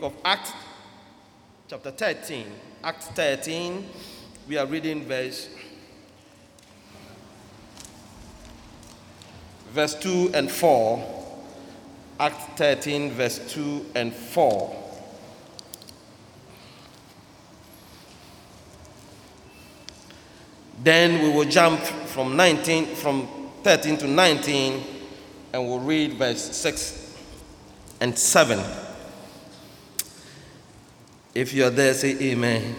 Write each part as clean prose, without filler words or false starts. book of Acts, chapter 13. Acts 13, we are reading verse 2 and 4. Acts 13, verse 2 and 4. Then we will jump from 13 to 19, and we'll read verse 6 and 7. If you're there, say amen.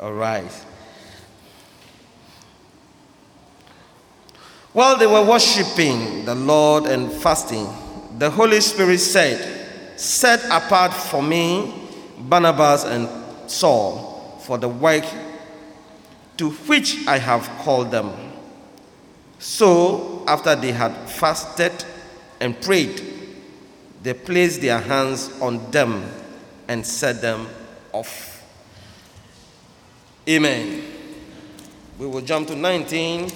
All right. While they were worshiping the Lord and fasting, the Holy Spirit said, "Set apart for me Barnabas and Saul for the work to which I have called them." So, after they had fasted and prayed, they placed their hands on them and set them off. Amen. We will jump to 19.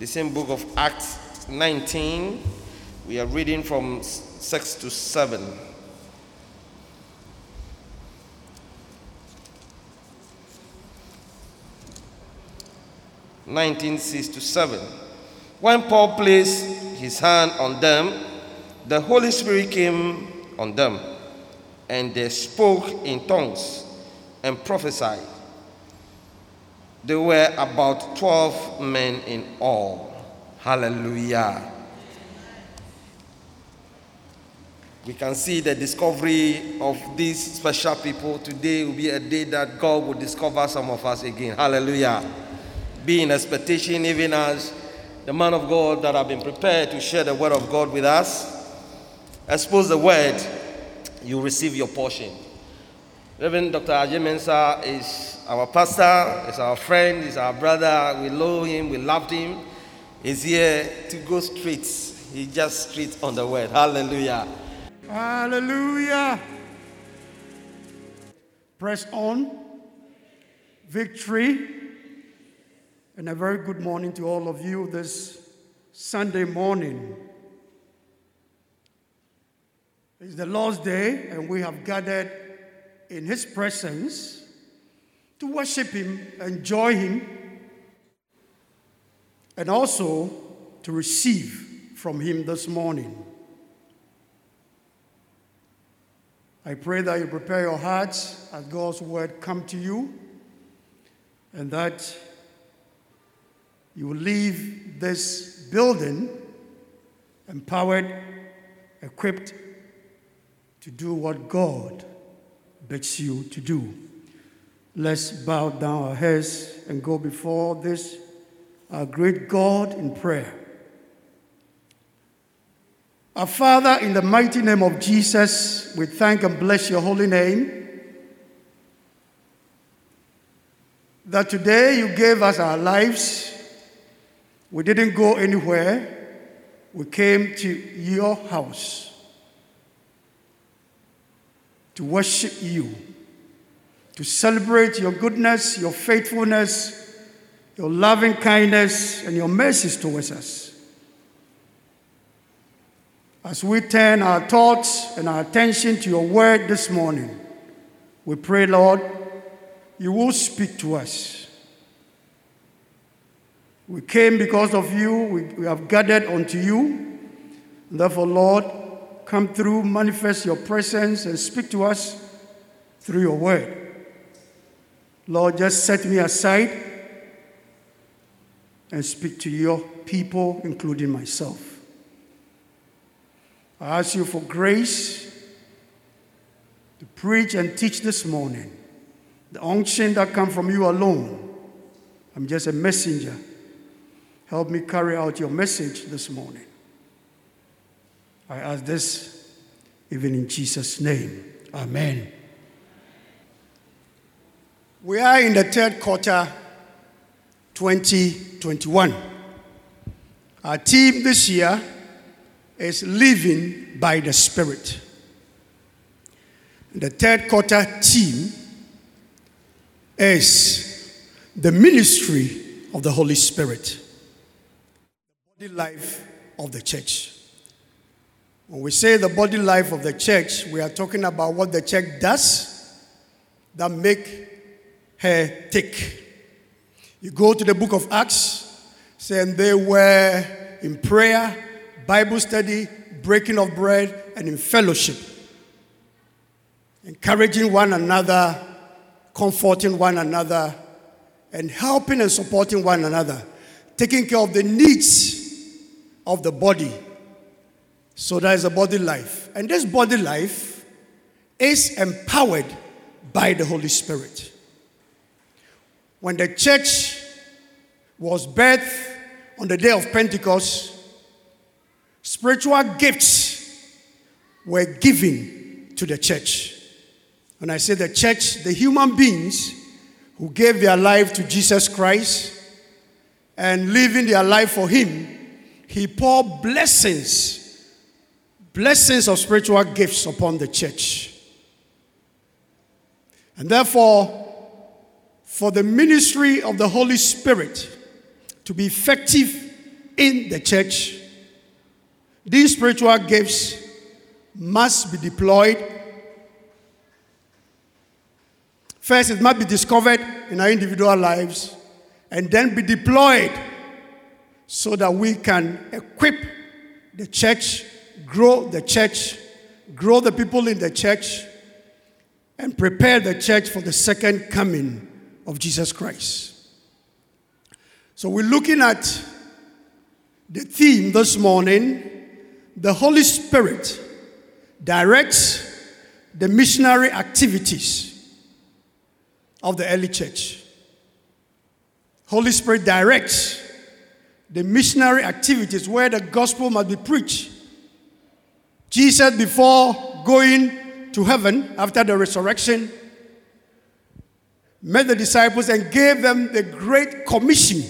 The same book of Acts 19. We are reading from 6 to 7. When Paul placed his hand on them, the Holy Spirit came on them, and they spoke in tongues and prophesied. There were about 12 men in all. Hallelujah. We can see the discovery of these special people. Today will be a day that God will discover some of us again. Hallelujah. Be in expectation, even as the man of God that have been prepared to share the word of God with us. Expose the word, you receive your portion. Reverend Dr. Agyei Mensah is our pastor, is our friend, is our brother. We love him, we loved him. He's here to go straight. He just straight on the word. Hallelujah. Hallelujah. Press on. Victory. And a very good morning to all of you this Sunday morning. It's the Lord's Day, and we have gathered in His presence to worship Him, enjoy Him, and also to receive from Him this morning. I pray that you prepare your hearts as God's word come to you, and that you will leave this building empowered, equipped to do what God bids you to do. Let's bow down our heads and go before this, our great God, in prayer. Our Father, in the mighty name of Jesus, we thank and bless your holy name, that today you gave us our lives. We didn't go anywhere. We came to your house to worship you, to celebrate your goodness, your faithfulness, your loving kindness, and your mercies towards us. As we turn our thoughts and our attention to your word this morning, we pray, Lord, you will speak to us. We came because of you. We have gathered unto you. Therefore, Lord, come through, manifest your presence, and speak to us through your word. Lord, just set me aside and speak to your people, including myself. I ask you for grace to preach and teach this morning. The unction that comes from you alone. I'm just a messenger. Help me carry out your message this morning. I ask this even in Jesus' name. Amen. We are in the third quarter 2021. Our theme this year is Living by the Spirit. The third quarter theme is the ministry of the Holy Spirit. The life of the church. When we say the body life of the church, we are talking about what the church does that make her tick. You go to the book of Acts, saying they were in prayer, Bible study, breaking of bread, and in fellowship, encouraging one another, comforting one another, and helping and supporting one another, taking care of the needs of the body. So that is a body life. And this body life is empowered by the Holy Spirit. When the church was birthed on the day of Pentecost, spiritual gifts were given to the church. When I say the church, the human beings who gave their life to Jesus Christ and living their life for him, he poured blessings of spiritual gifts upon the church. And therefore, for the ministry of the Holy Spirit to be effective in the church, these spiritual gifts must be deployed. First, it must be discovered in our individual lives and then be deployed so that we can equip the church, grow the people in the church, and prepare the church for the second coming of Jesus Christ. So we're looking at the theme this morning: the Holy Spirit directs the missionary activities of the early church. Holy Spirit directs the missionary activities where the gospel must be preached. Jesus, before going to heaven after the resurrection, met the disciples and gave them the Great Commission.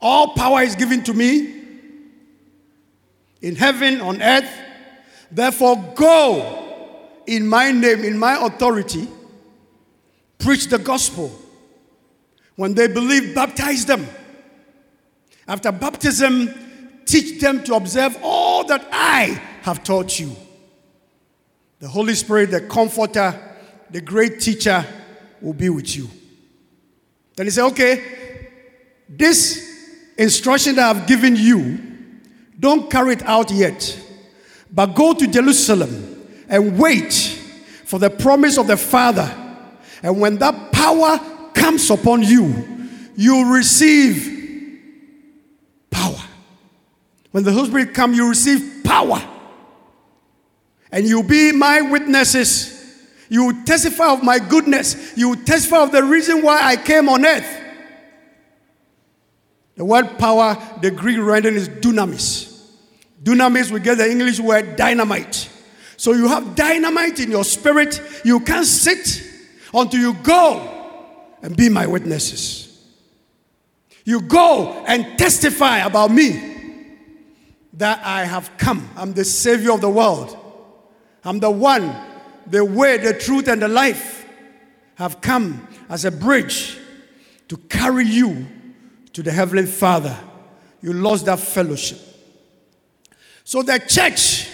All power is given to me in heaven, on earth. Therefore, go in my name, in my authority, preach the gospel. When they believe, baptize them. After baptism, teach them to observe all that I have taught you. The Holy Spirit, the comforter, the great teacher, will be with you. Then he said, okay, this instruction that I've given you, don't carry it out yet, but go to Jerusalem and wait for the promise of the Father. And when that power comes upon you, you'll receive power. When the Holy Spirit comes, you receive power. And you'll be my witnesses. You will testify of my goodness. You will testify of the reason why I came on earth. The word power, the Greek rendering is dunamis. Dunamis, we get the English word dynamite. So you have dynamite in your spirit. You can't sit until you go and be my witnesses. You go and testify about me, that I have come. I'm the Savior of the world. I'm the one, the way, the truth, and the life. Have come as a bridge to carry you to the Heavenly Father. You lost that fellowship. So the church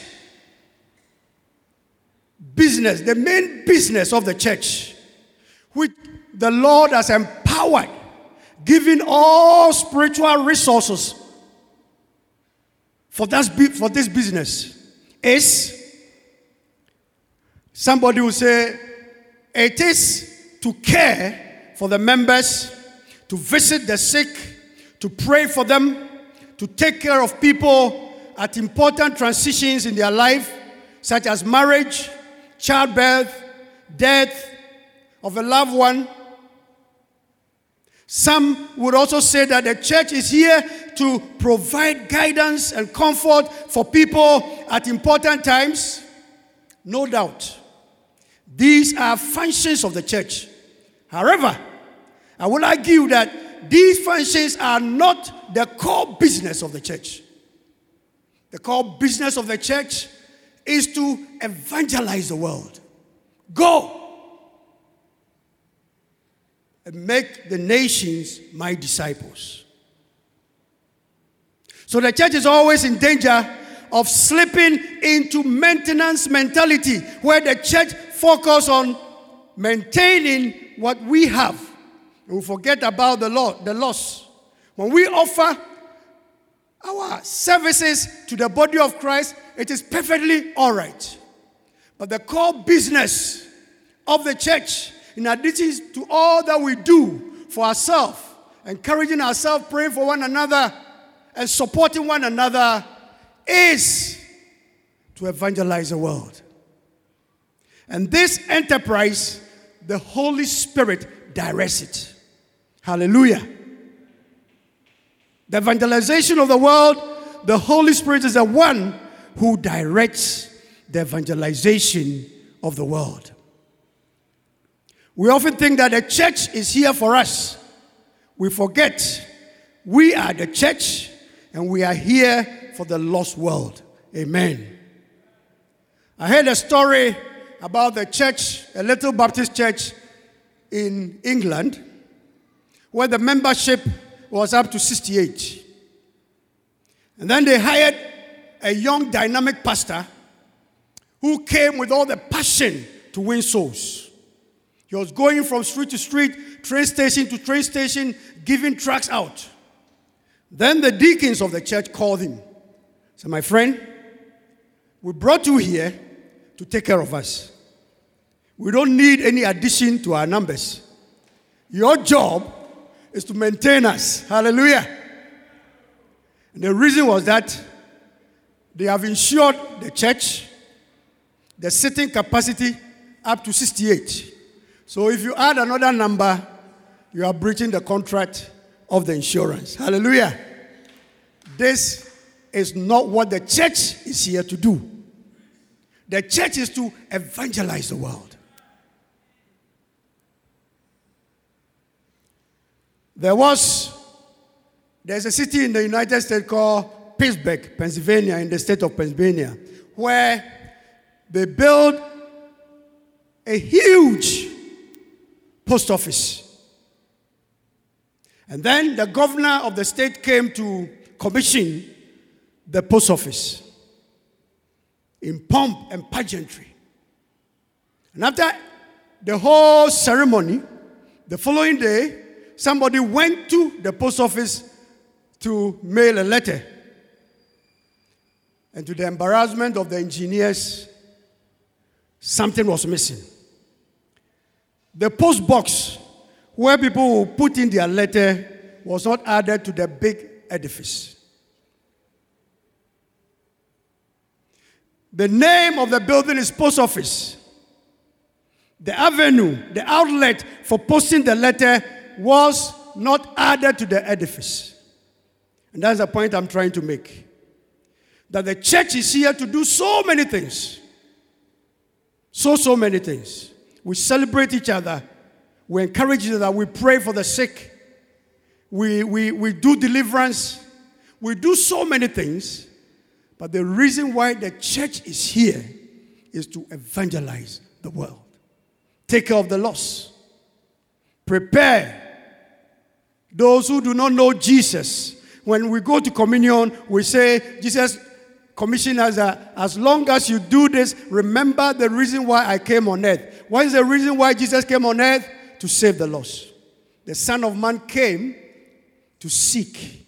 business, the main business of the church, which the Lord has empowered, giving all spiritual resources for this business, is... somebody will say, it is to care for the members, to visit the sick, to pray for them, to take care of people at important transitions in their life, such as marriage, childbirth, death of a loved one. Some would also say that the church is here to provide guidance and comfort for people at important times. No doubt. These are functions of the church. However, I will argue that these functions are not the core business of the church. The core business of the church is to evangelize the world. Go and make the nations my disciples. So the church is always in danger of slipping into maintenance mentality, where the church focuses on maintaining what we have. We forget about the loss. When we offer our services to the body of Christ, it is perfectly all right. But the core business of the church, in addition to all that we do for ourselves, encouraging ourselves, praying for one another, and supporting one another, is to evangelize the world. And this enterprise, the Holy Spirit directs it. Hallelujah. The evangelization of the world, the Holy Spirit is the one who directs the evangelization of the world. We often think that the church is here for us. We forget we are the church and we are here for the lost world. Amen. I heard a story about the church, a little Baptist church in England, where the membership was up to 68. And then they hired a young dynamic pastor who came with all the passion to win souls. He was going from street to street, train station to train station, giving tracts out. Then the deacons of the church called him. Said, "My friend, we brought you here to take care of us. We don't need any addition to our numbers. Your job is to maintain us." Hallelujah. And the reason was that they have insured the church, the sitting capacity up to 68. So if you add another number, you are breaching the contract of the insurance. Hallelujah. This is not what the church is here to do. The church is to evangelize the world. There's a city in the United States called Pittsburgh, Pennsylvania, in the state of Pennsylvania, where they built a huge post office. And then the governor of the state came to commission the post office in pomp and pageantry. And after the whole ceremony, the following day, somebody went to the post office to mail a letter. And to the embarrassment of the engineers, something was missing. The post box where people would put in their letter was not added to the big edifice. The name of the building is post office. The avenue, the outlet for posting the letter was not added to the edifice. And that's the point I'm trying to make. That the church is here to do so many things. So many things. We celebrate each other. We encourage each other. We pray for the sick. We do deliverance. We do so many things. But the reason why the church is here is to evangelize the world. Take care of the lost. Prepare those who do not know Jesus. When we go to communion, we say, Jesus commissioned us that as long as you do this, remember the reason why I came on earth. What is the reason why Jesus came on earth? To save the lost. The Son of Man came to seek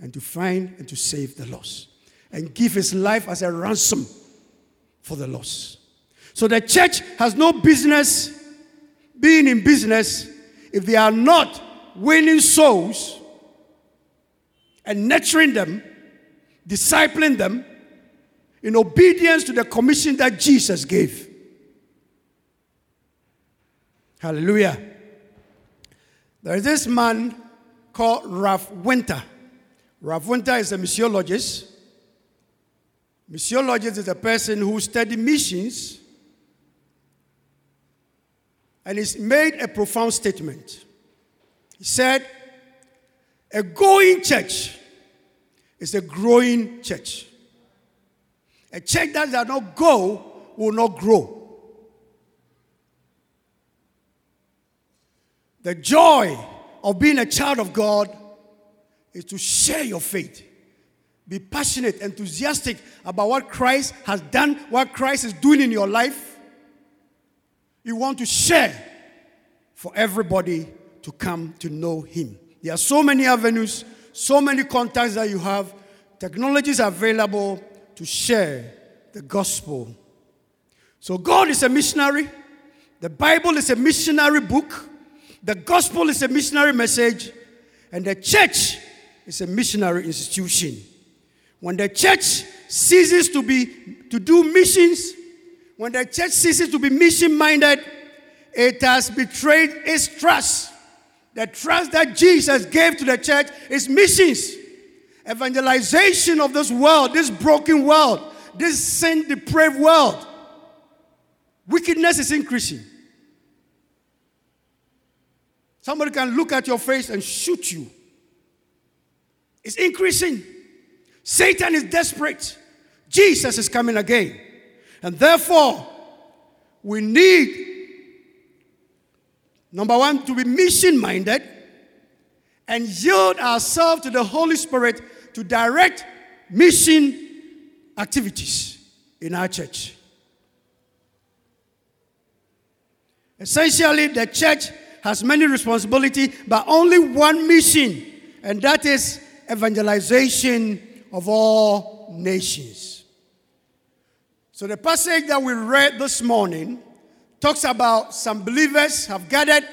and to find and to save the lost, and give his life as a ransom for the lost. So the church has no business being in business if they are not winning souls and nurturing them, discipling them in obedience to the commission that Jesus gave. Hallelujah. There is this man called Ralph Winter. Ralph Winter is a missiologist. Missiologist is a person who studies missions, and he's made a profound statement. He said, "A going church is a growing church. A church that does not go will not grow." The joy of being a child of God is to share your faith Be passionate, enthusiastic about what Christ has done, what Christ is doing in your life. You want to share for everybody to come to know him. There are so many avenues, so many contacts that you have. Technologies available to share the gospel. So God is a missionary. The Bible is a missionary book. The gospel is a missionary message. And the church is a missionary institution. When the church ceases to do missions, when the church ceases to be mission-minded, it has betrayed its trust. The trust that Jesus gave to the church is missions. Evangelization of this world, this broken world, this sin-depraved world. Wickedness is increasing. Somebody can look at your face and shoot you. It's increasing. Satan is desperate. Jesus is coming again. And therefore, we need, number one, to be mission-minded and yield ourselves to the Holy Spirit to direct mission activities in our church. Essentially, the church has many responsibilities, but only one mission, and that is evangelization of all nations. So the passage that we read this morning talks about some believers have gathered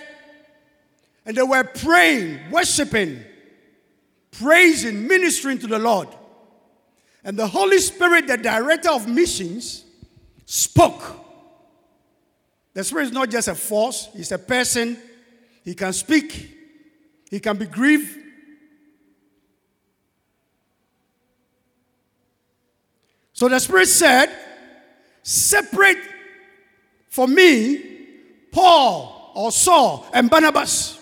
and they were praying, worshiping, praising, ministering to the Lord. And the Holy Spirit, the director of missions, spoke. The Spirit is not just a force, he's a person. He can speak, he can be grieved. So the Spirit said, separate for me Paul or Saul and Barnabas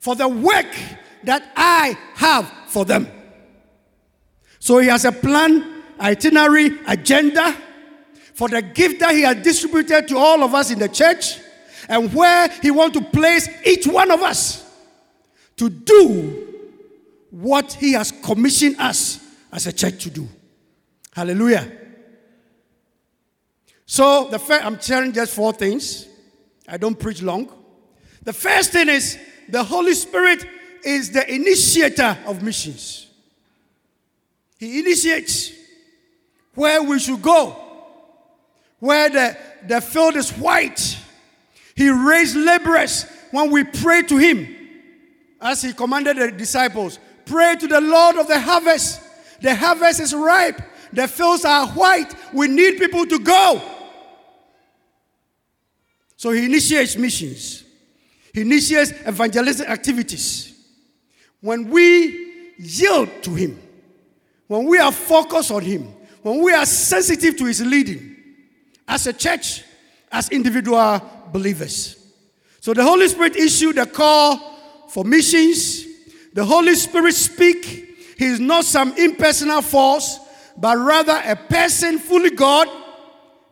for the work that I have for them. So he has a plan, itinerary, agenda for the gift that he has distributed to all of us in the church and where he wants to place each one of us to do what he has commissioned us as a church to do. Hallelujah. So, I'm sharing just four things. I don't preach long. The first thing is, the Holy Spirit is the initiator of missions. He initiates where we should go, where the field is white. He raised laborers when we pray to him, as he commanded the disciples. Pray to the Lord of the harvest. The harvest is ripe. The fields are white. We need people to go. So he initiates missions. He initiates evangelistic activities. When we yield to him, when we are focused on him, when we are sensitive to his leading, as a church, as individual believers. So the Holy Spirit issued a call for missions. The Holy Spirit speaks. He is not some impersonal force, but rather a person fully God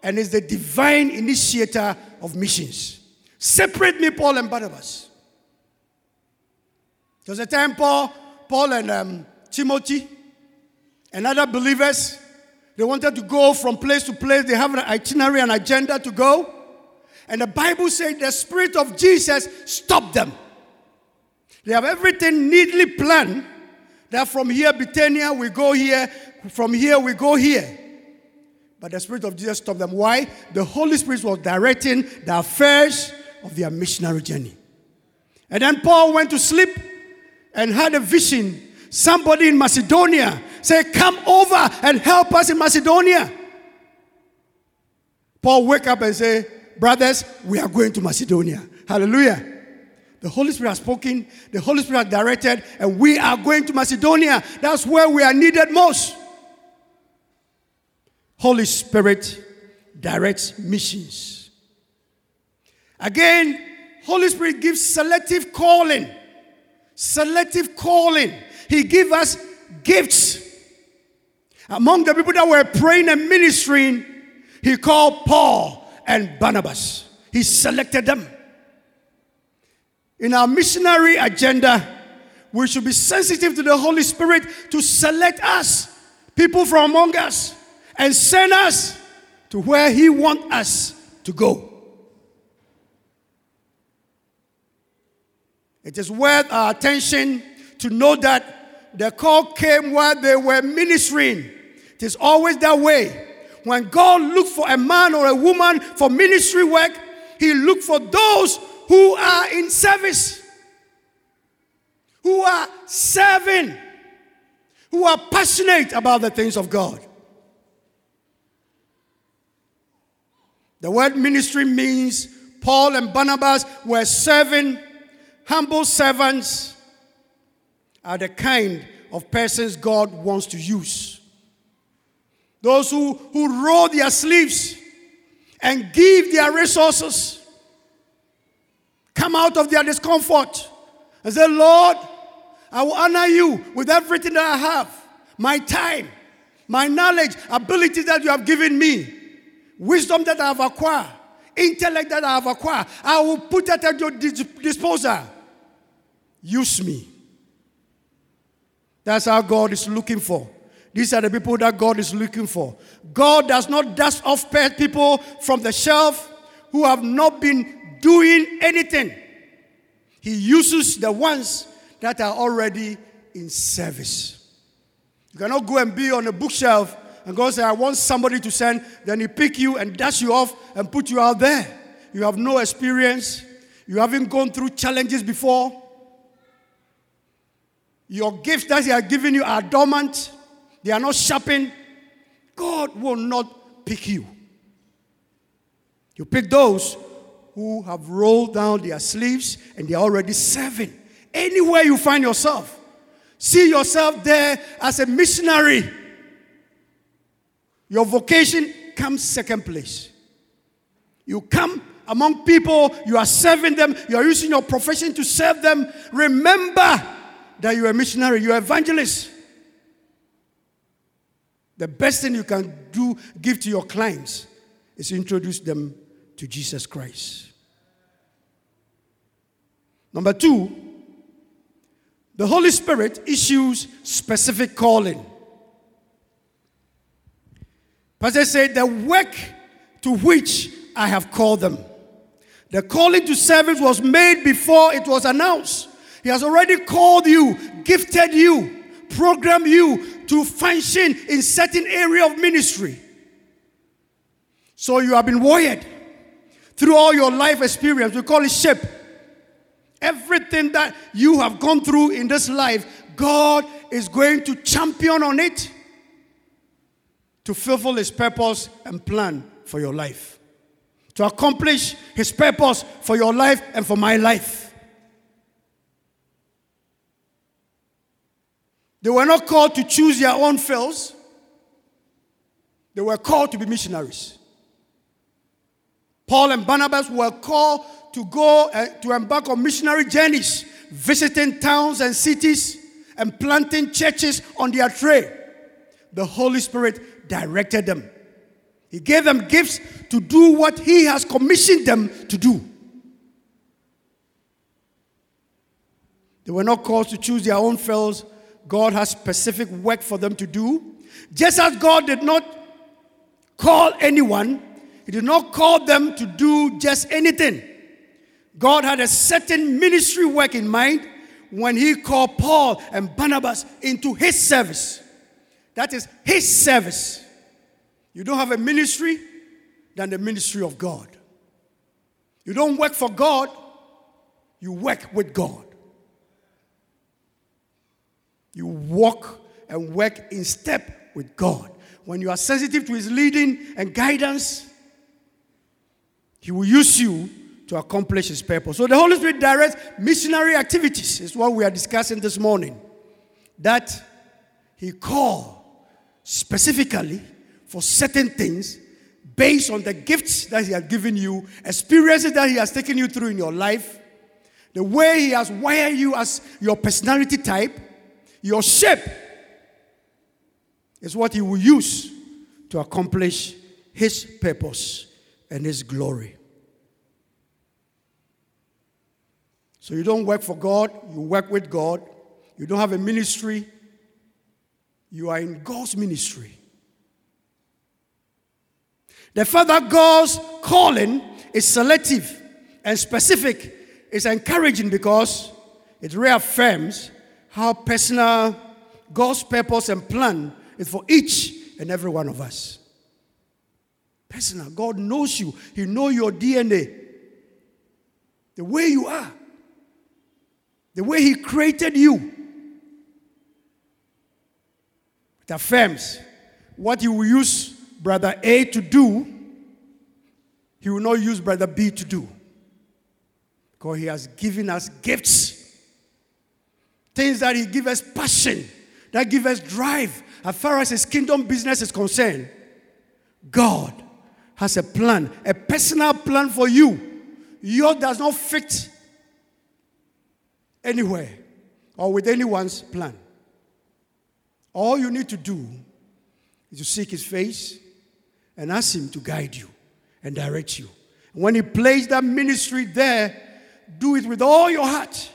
and is the divine initiator of missions. Separate me, Paul and Barnabas. There was a time Paul and Timothy and other believers, they wanted to go from place to place. They have an itinerary and agenda to go. And the Bible says the Spirit of Jesus stopped them. They have everything neatly planned that from here, Bithynia, we go here. From here, we go here. But the Spirit of Jesus stopped them. Why? The Holy Spirit was directing the affairs of their missionary journey. And then Paul went to sleep and had a vision. Somebody in Macedonia said, come over and help us in Macedonia. Paul woke up and said, brothers, we are going to Macedonia. Hallelujah. The Holy Spirit has spoken, the Holy Spirit has directed, and we are going to Macedonia. That's where we are needed most. Holy Spirit directs missions. Again, Holy Spirit gives selective calling. Selective calling. He gives us gifts. Among the people that were praying and ministering, he called Paul and Barnabas. He selected them. In our missionary agenda, we should be sensitive to the Holy Spirit to select us, people from among us, and send us to where He wants us to go. It is worth our attention to know that the call came while they were ministering. It is always that way. When God looks for a man or a woman for ministry work, He looks for those who are in service, who are serving, who are passionate about the things of God. The word ministry means Paul and Barnabas were serving. Humble servants are the kind of persons God wants to use. Those who roll their sleeves and give their resources, come out of their discomfort and say, Lord, I will honor you with everything that I have, my time, my knowledge, abilities that you have given me, wisdom that I have acquired, intellect that I have acquired. I will put that at your disposal. Use me. That's how God is looking for. These are the people that God is looking for. God does not dust off people from the shelf who have not been doing anything. He uses the ones that are already in service. You cannot go and be on a bookshelf and God says, I want somebody to send. Then He pick you and dash you off and put you out there. You have no experience. You haven't gone through challenges before. Your gifts that He has given you are dormant. They are not sharpened. God will not pick you. You pick those who have rolled down their sleeves and they are already serving. Anywhere you find yourself, see yourself there as a missionary. Your vocation comes second place. You come among people, you are serving them, you are using your profession to serve them. Remember that you are a missionary, you are an evangelist. The best thing you can do, give to your clients, is introduce them to Jesus Christ. Number two, the Holy Spirit issues specific calling. Pastor said, the work to which I have called them. The calling to service was made before it was announced. He has already called you, gifted you, programmed you to function in certain area of ministry. So you have been wired through all your life experience. We call it shape. Everything that you have gone through in this life, God is going to champion on it to fulfill His purpose and plan for your life. To accomplish His purpose for your life and for my life. They were not called to choose their own fields. They were called to be missionaries. Paul and Barnabas were called to go to embark on missionary journeys, visiting towns and cities and planting churches on their trail. The Holy Spirit directed them. He gave them gifts to do what He has commissioned them to do. They were not called to choose their own fields. God has specific work for them to do. Just as God did not call anyone, He did not call them to do just anything. God had a certain ministry work in mind when He called Paul and Barnabas into His service. That is His service. You don't have a ministry than the ministry of God. You don't work for God, you work with God. You walk and work in step with God. When you are sensitive to His leading and guidance, He will use you to accomplish His purpose. So the Holy Spirit directs missionary activities. It's what we are discussing this morning. That He called specifically for certain things based on the gifts that He has given you, experiences that He has taken you through in your life, the way He has wired you as your personality type, your shape is what He will use to accomplish His purpose and His glory. So you don't work for God, you work with God. You don't have a ministry. You are in God's ministry. The fact that God's calling is selective and specific is encouraging because it reaffirms how personal God's purpose and plan is for each and every one of us. Personal. God knows you. He knows your DNA. The way you are. The way He created you. It affirms what He will use Brother A to do, He will not use Brother B to do. Because He has given us gifts. Things that He gives us passion, that give us drive. As far as His kingdom business is concerned, God has a plan, a personal plan for you. Yours does not fit anywhere or with anyone's plan. All you need to do is to seek His face and ask Him to guide you and direct you. And when He placed that ministry there, do it with all your heart.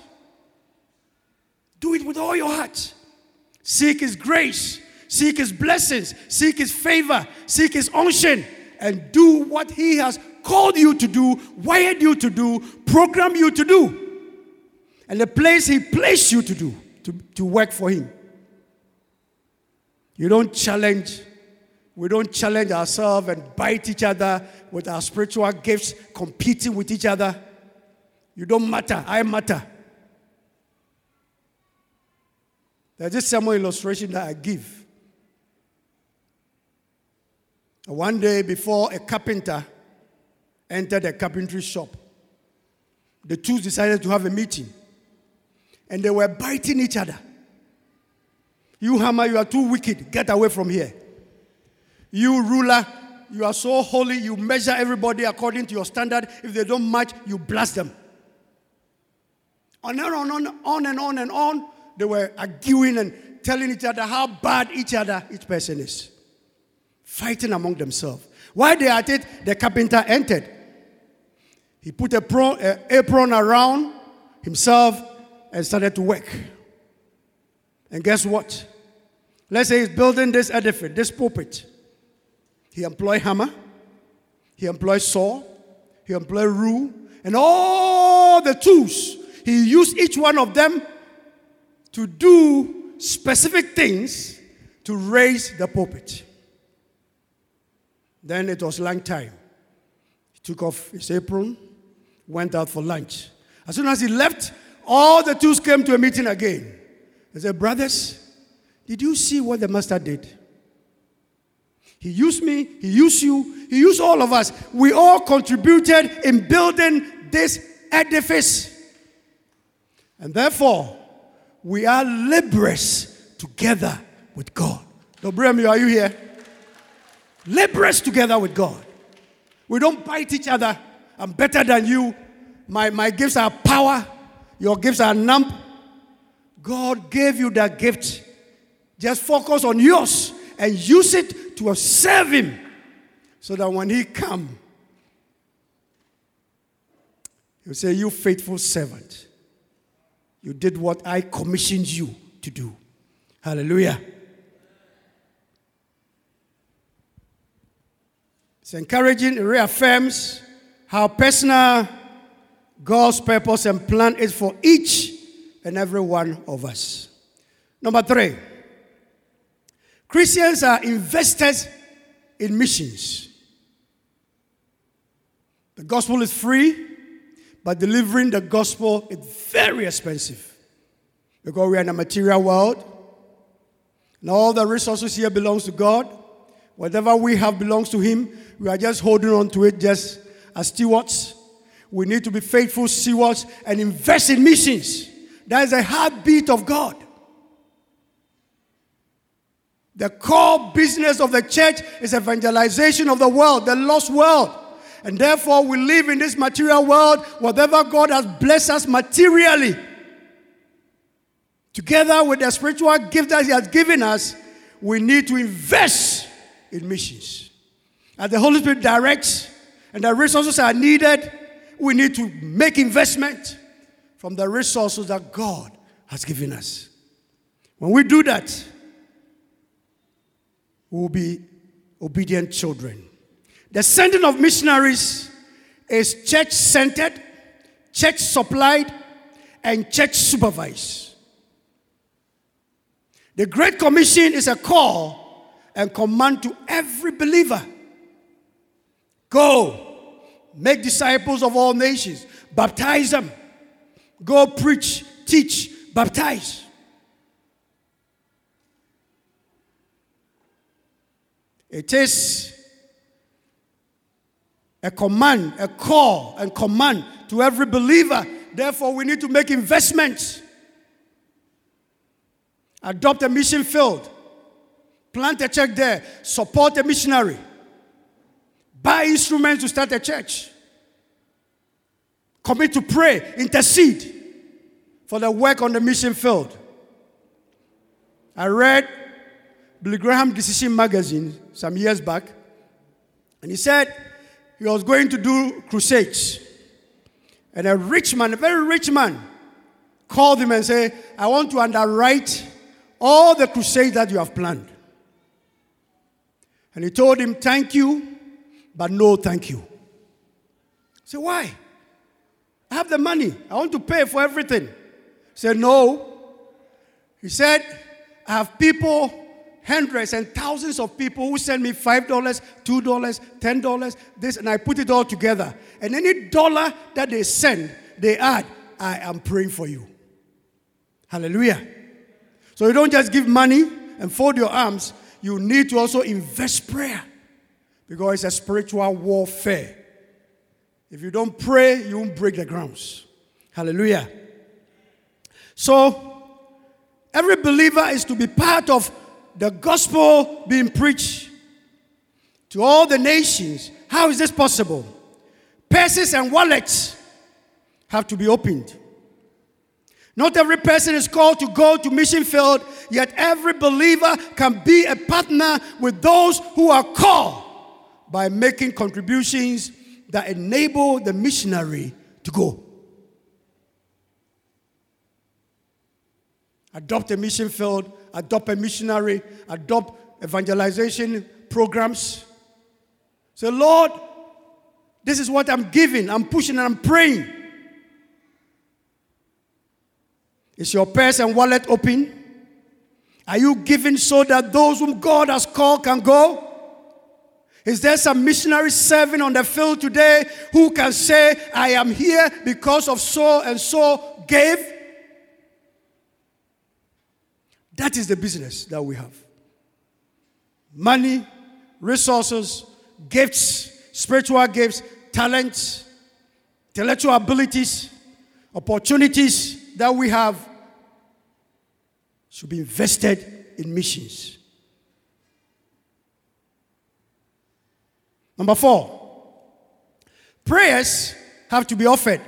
Do it with all your heart. Seek His grace. Seek His blessings. Seek His favor. Seek His unction. And do what He has called you to do, wired you to do, programmed you to do. And the place He placed you to do, to work for Him. You don't challenge. We don't challenge ourselves and bite each other with our spiritual gifts, competing with each other. You don't matter. I matter. There's just some more illustration that I give. One day before a carpenter entered a carpentry shop, the two decided to have a meeting. And they were biting each other. You hammer, you are too wicked. Get away from here. You ruler, you are so holy, you measure everybody according to your standard. If they don't match, you blast them. On and on. They were arguing and telling each other how bad each person is. Fighting among themselves. While they at it, the carpenter entered. He put an apron around himself and started to work. And guess what? Let's say he's building this edifice, this pulpit. He employs hammer, he employs saw, he employs rule, and all the tools. He used each one of them to do specific things to raise the pulpit. Then it was lunchtime. He took off his apron, went out for lunch. As soon as he left, all the tools came to a meeting again. They said, brothers, did you see what the master did? He used me, he used you, he used all of us. We all contributed in building this edifice. And therefore, we are laborers together with God. Dobremi, are you here? Laborers together with God. We don't bite each other. I'm better than you. My gifts are power. Your gifts are numb. God gave you that gift. Just focus on yours and use it to serve Him so that when He comes, He'll say, you faithful servant, you did what I commissioned you to do. Hallelujah. It's encouraging. It reaffirms how personal God's purpose and plan is for each and every one of us. Number 3, Christians are investors in missions. The gospel is free, but delivering the gospel is very expensive because we are in a material world. And all the resources here belongs to God. Whatever we have belongs to Him. We are just holding on to it just as stewards. We need to be faithful stewards and invest in missions. That is the heartbeat of God. The core business of the church is evangelization of the world, the lost world. And therefore, we live in this material world, whatever God has blessed us materially. Together with the spiritual gift that He has given us, we need to invest in missions. As the Holy Spirit directs and the resources are needed, we need to make investment from the resources that God has given us. When we do that, we will be obedient children. The sending of missionaries is church-centered, church-supplied, and church-supervised. The Great Commission is a call and command to every believer. Go, make disciples of all nations, baptize them. Go preach, teach, baptize. It is a command, a call and command to every believer. Therefore, we need to make investments. Adopt a mission field. Plant a church there. Support a missionary. Buy instruments to start a church. Commit to pray. Intercede for the work on the mission field. I read Billy Graham Decision Magazine some years back, and he said he was going to do crusades. And a rich man, a very rich man, called him and said, I want to underwrite all the crusades that you have planned. And he told him, thank you, but no thank you. I said, why? I have the money. I want to pay for everything. He said, no. He said, I have people, hundreds and thousands of people who send me $5, $2, $10, this, and I put it all together. And any dollar that they send, they add, I am praying for you. Hallelujah. So you don't just give money and fold your arms. You need to also invest prayer, because it's a spiritual warfare. If you don't pray, you won't break the grounds. Hallelujah. So every believer is to be part of the gospel being preached to all the nations. How is this possible? Purses and wallets have to be opened. Not every person is called to go to mission field, yet every believer can be a partner with those who are called by making contributions that enable the missionary to go. Adopt a mission field, adopt a missionary, adopt evangelization programs. Say, Lord, this is what I'm giving, I'm pushing, and I'm praying. Is your purse and wallet open? Are you giving so that those whom God has called can go? Is there some missionary serving on the field today who can say, I am here because of so and so gave? That is the business that we have. Money, resources, gifts, spiritual gifts, talents, intellectual abilities, opportunities that we have should be invested in missions. Number 4, prayers have to be offered.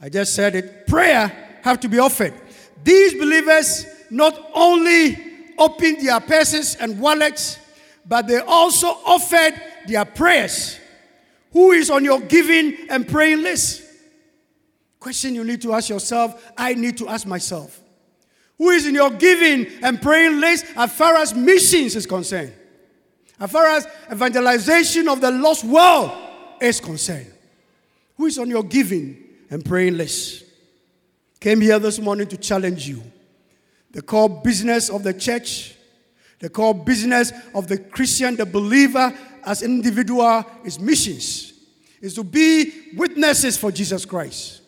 I just said it. Prayer have to be offered. These believers not only opened their purses and wallets, but they also offered their prayers. Who is on your giving and praying list? Question you need to ask yourself, I need to ask myself. Who is in your giving and praying list as far as missions is concerned? As far as evangelization of the lost world is concerned? Who is on your giving and praying list? Came here this morning to challenge you. The core business of the church, the core business of the Christian, the believer as an individual is missions, is to be witnesses for Jesus Christ.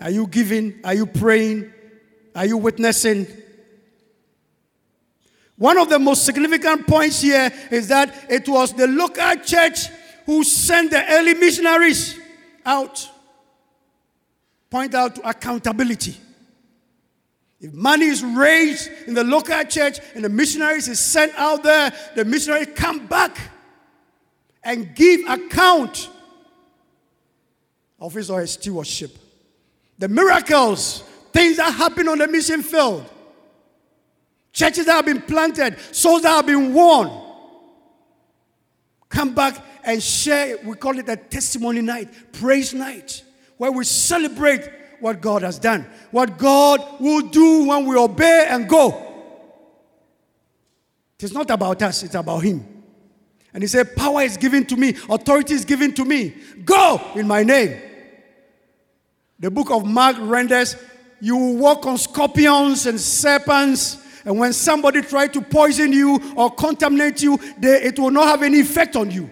Are you giving? Are you praying? Are you witnessing? One of the most significant points here is that it was the local church who sent the early missionaries out. Point out to accountability. If money is raised in the local church and the missionaries is sent out there, the missionaries come back and give account of his or her stewardship. The miracles, things that happen on the mission field, churches that have been planted, souls that have been won, come back and share. We call it a testimony night, praise night, where we celebrate what God has done, what God will do when we obey and go. It is not about us, it's about him. And he said, power is given to me, authority is given to me. Go in my name. The book of Mark renders, you will walk on scorpions and serpents, and when somebody tries to poison you or contaminate you, it will not have any effect on you.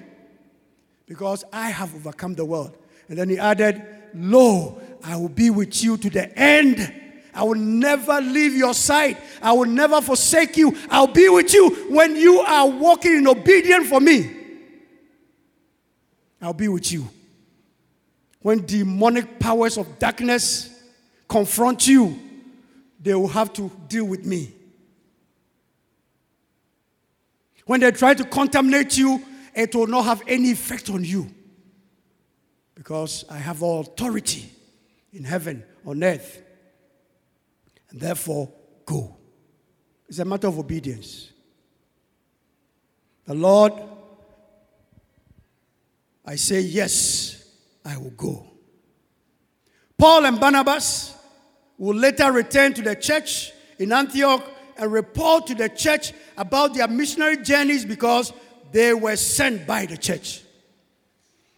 Because I have overcome the world. And then he added, lo, I will be with you to the end. I will never leave your side. I will never forsake you. I'll be with you when you are walking in obedience for me. I'll be with you. When demonic powers of darkness confront you, they will have to deal with me. When they try to contaminate you, it will not have any effect on you. Because I have authority in heaven, on earth. Therefore, go. It's a matter of obedience. The Lord, I say, yes, I will go. Paul and Barnabas will later return to the church in Antioch and report to the church about their missionary journeys because they were sent by the church.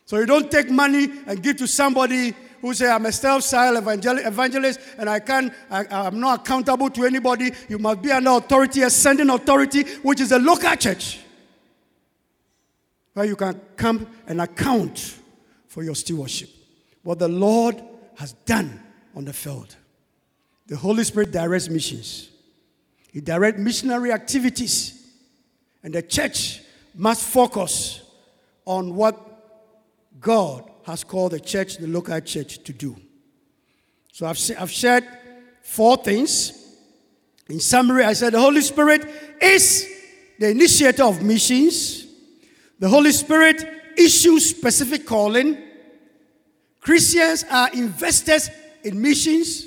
So you don't take money and give to somebody who say, I'm a self-styled evangelist and I'm not accountable to anybody. You must be under authority, ascending authority, which is a local church, where you can come and account for your stewardship, what the Lord has done on the field. The Holy Spirit directs missions. He directs missionary activities, and the church must focus on what God has called the church, the local church, to do. So I've shared four things. In summary, I said the Holy Spirit is the initiator of missions. The Holy Spirit issues specific calling. Christians are investors in missions.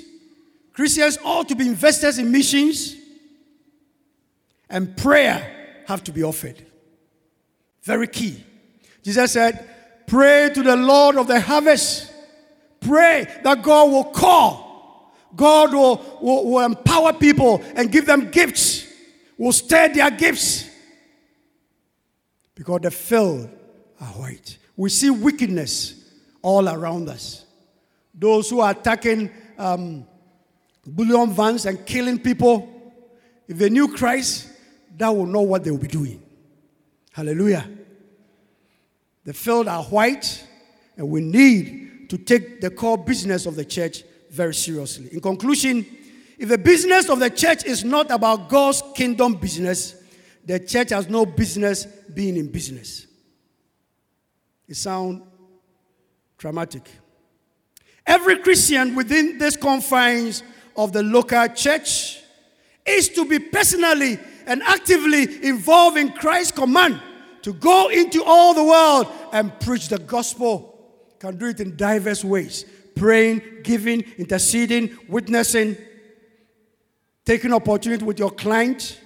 Christians ought to be investors in missions. And prayer have to be offered. Very key. Jesus said, pray to the Lord of the harvest. Pray that God will call. God will empower people and give them gifts. Will stir their gifts. Because the field are white. We see wickedness all around us. Those who are attacking bullion vans and killing people. If they knew Christ, that will know what they will be doing. Hallelujah. The field are white, and we need to take the core business of the church very seriously. In conclusion, if the business of the church is not about God's kingdom business, the church has no business being in business. It sounds dramatic. Every Christian within these confines of the local church is to be personally and actively involved in Christ's command to go into all the world and preach the gospel. Can do it in diverse ways. Praying, giving, interceding, witnessing, taking opportunity with your client,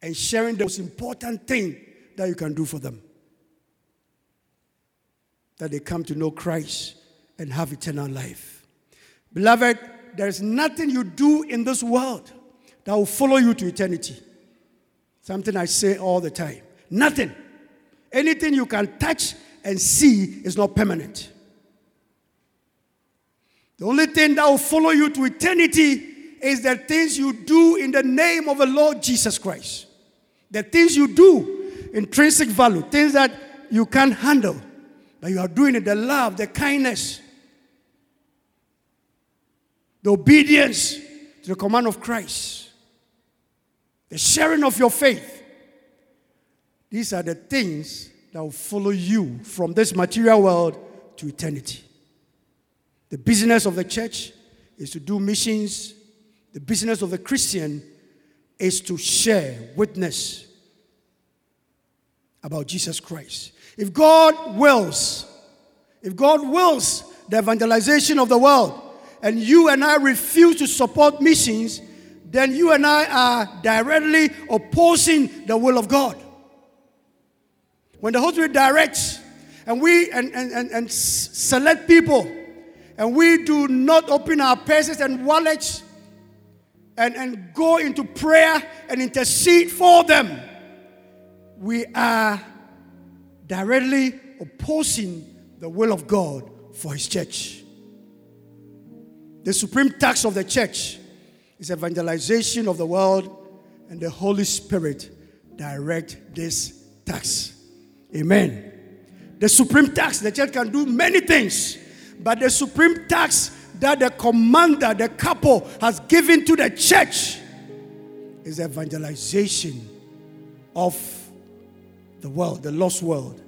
and sharing the most important thing that you can do for them. That they come to know Christ and have eternal life. Beloved, there is nothing you do in this world that will follow you to eternity. Something I say all the time. Nothing. Anything you can touch and see is not permanent. The only thing that will follow you to eternity is the things you do in the name of the Lord Jesus Christ. The things you do, intrinsic value, things that you can't handle, but you are doing it, the love, the kindness, the obedience to the command of Christ, the sharing of your faith. These are the things that will follow you from this material world to eternity. The business of the church is to do missions. The business of the Christian is to share, witness about Jesus Christ. If God wills the evangelization of the world, and you and I refuse to support missions, then you and I are directly opposing the will of God. When the Holy Spirit directs and we select people and we do not open our purses and wallets and go into prayer and intercede for them, we are directly opposing the will of God for His church. The supreme task of the church is evangelization of the world, and the Holy Spirit direct this task. Amen. The supreme task, the church can do many things, but the supreme task that the commander, the couple has given to the church is evangelization of the world, the lost world.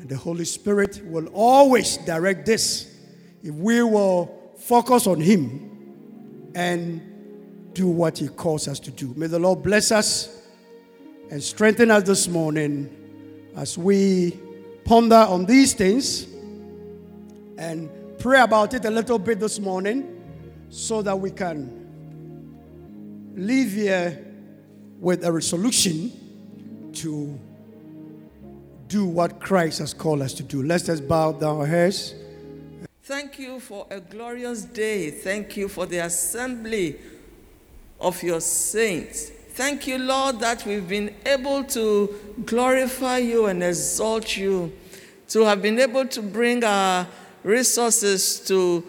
And the Holy Spirit will always direct this if we will focus on Him and do what He calls us to do. May the Lord bless us and strengthen us this morning as we ponder on these things and pray about it a little bit this morning so that we can leave here with a resolution to do what Christ has called us to do. Let's just bow down our heads. Thank you for a glorious day. Thank you for the assembly of your saints. Thank you, Lord, that we've been able to glorify you and exalt you, to have been able to bring our resources to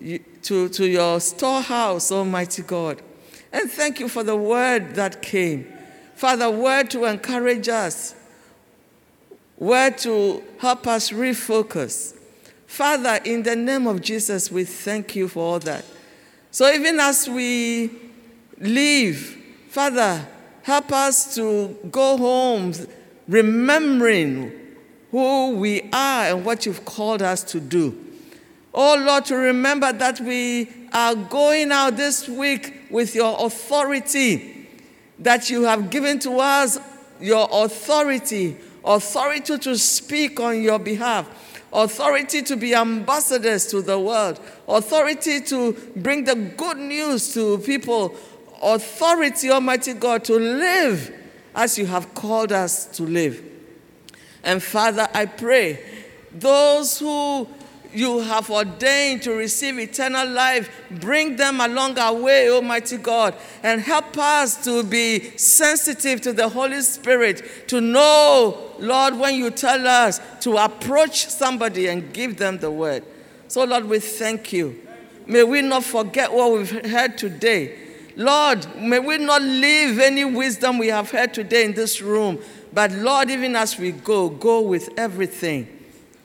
your storehouse, Almighty God. And thank you for the word that came. Father, word to encourage us, word to help us refocus. Father, in the name of Jesus, we thank you for all that. So even as we leave, Father, help us to go home remembering who we are and what you've called us to do. Oh Lord, to remember that we are going out this week with your authority, that you have given to us your authority to speak on your behalf, authority to be ambassadors to the world, authority to bring the good news to people, authority, Almighty God, to live as you have called us to live. And Father, I pray those who you have ordained to receive eternal life, bring them along our way, Almighty God, and help us to be sensitive to the Holy Spirit, to know, Lord, when you tell us to approach somebody and give them the word. So, Lord, we thank you. May we not forget what we've heard today. Lord, may we not leave any wisdom we have heard today in this room. But Lord, even as we go with everything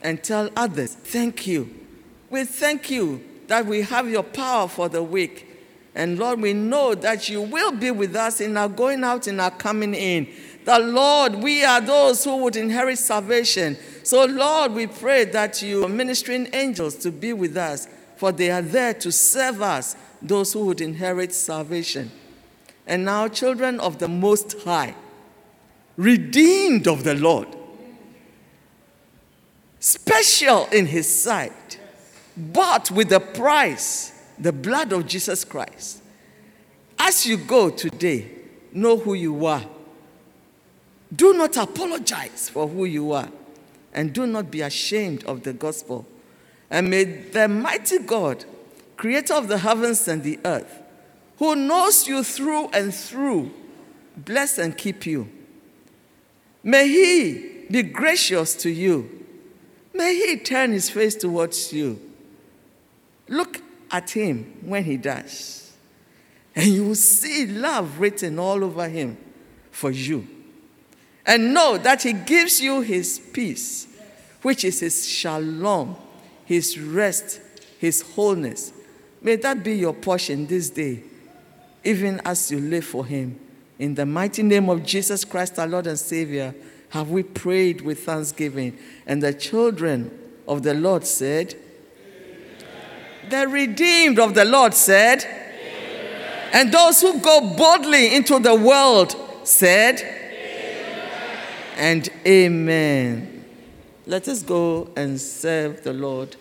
and tell others, thank you. We thank you that we have your power for the week. And Lord, we know that you will be with us in our going out and our coming in. That Lord, we are those who would inherit salvation. So Lord, we pray that you are ministering angels to be with us, for they are there to serve us, those who would inherit salvation. And now, children of the Most High, redeemed of the Lord, special in His sight, bought with a price, the blood of Jesus Christ. As you go today, know who you are. Do not apologize for who you are, and do not be ashamed of the gospel. And may the mighty God, creator of the heavens and the earth, who knows you through and through, bless and keep you. May He be gracious to you. May He turn His face towards you. Look at Him when He dies, and you will see love written all over Him for you. And know that He gives you His peace, which is His shalom, His rest, His wholeness. May that be your portion this day, even as you live for Him. In the mighty name of Jesus Christ, our Lord and Savior, have we prayed with thanksgiving. And the children of the Lord said, Amen. The redeemed of the Lord said, Amen. And those who go boldly into the world said, Amen. And amen. Let us go and serve the Lord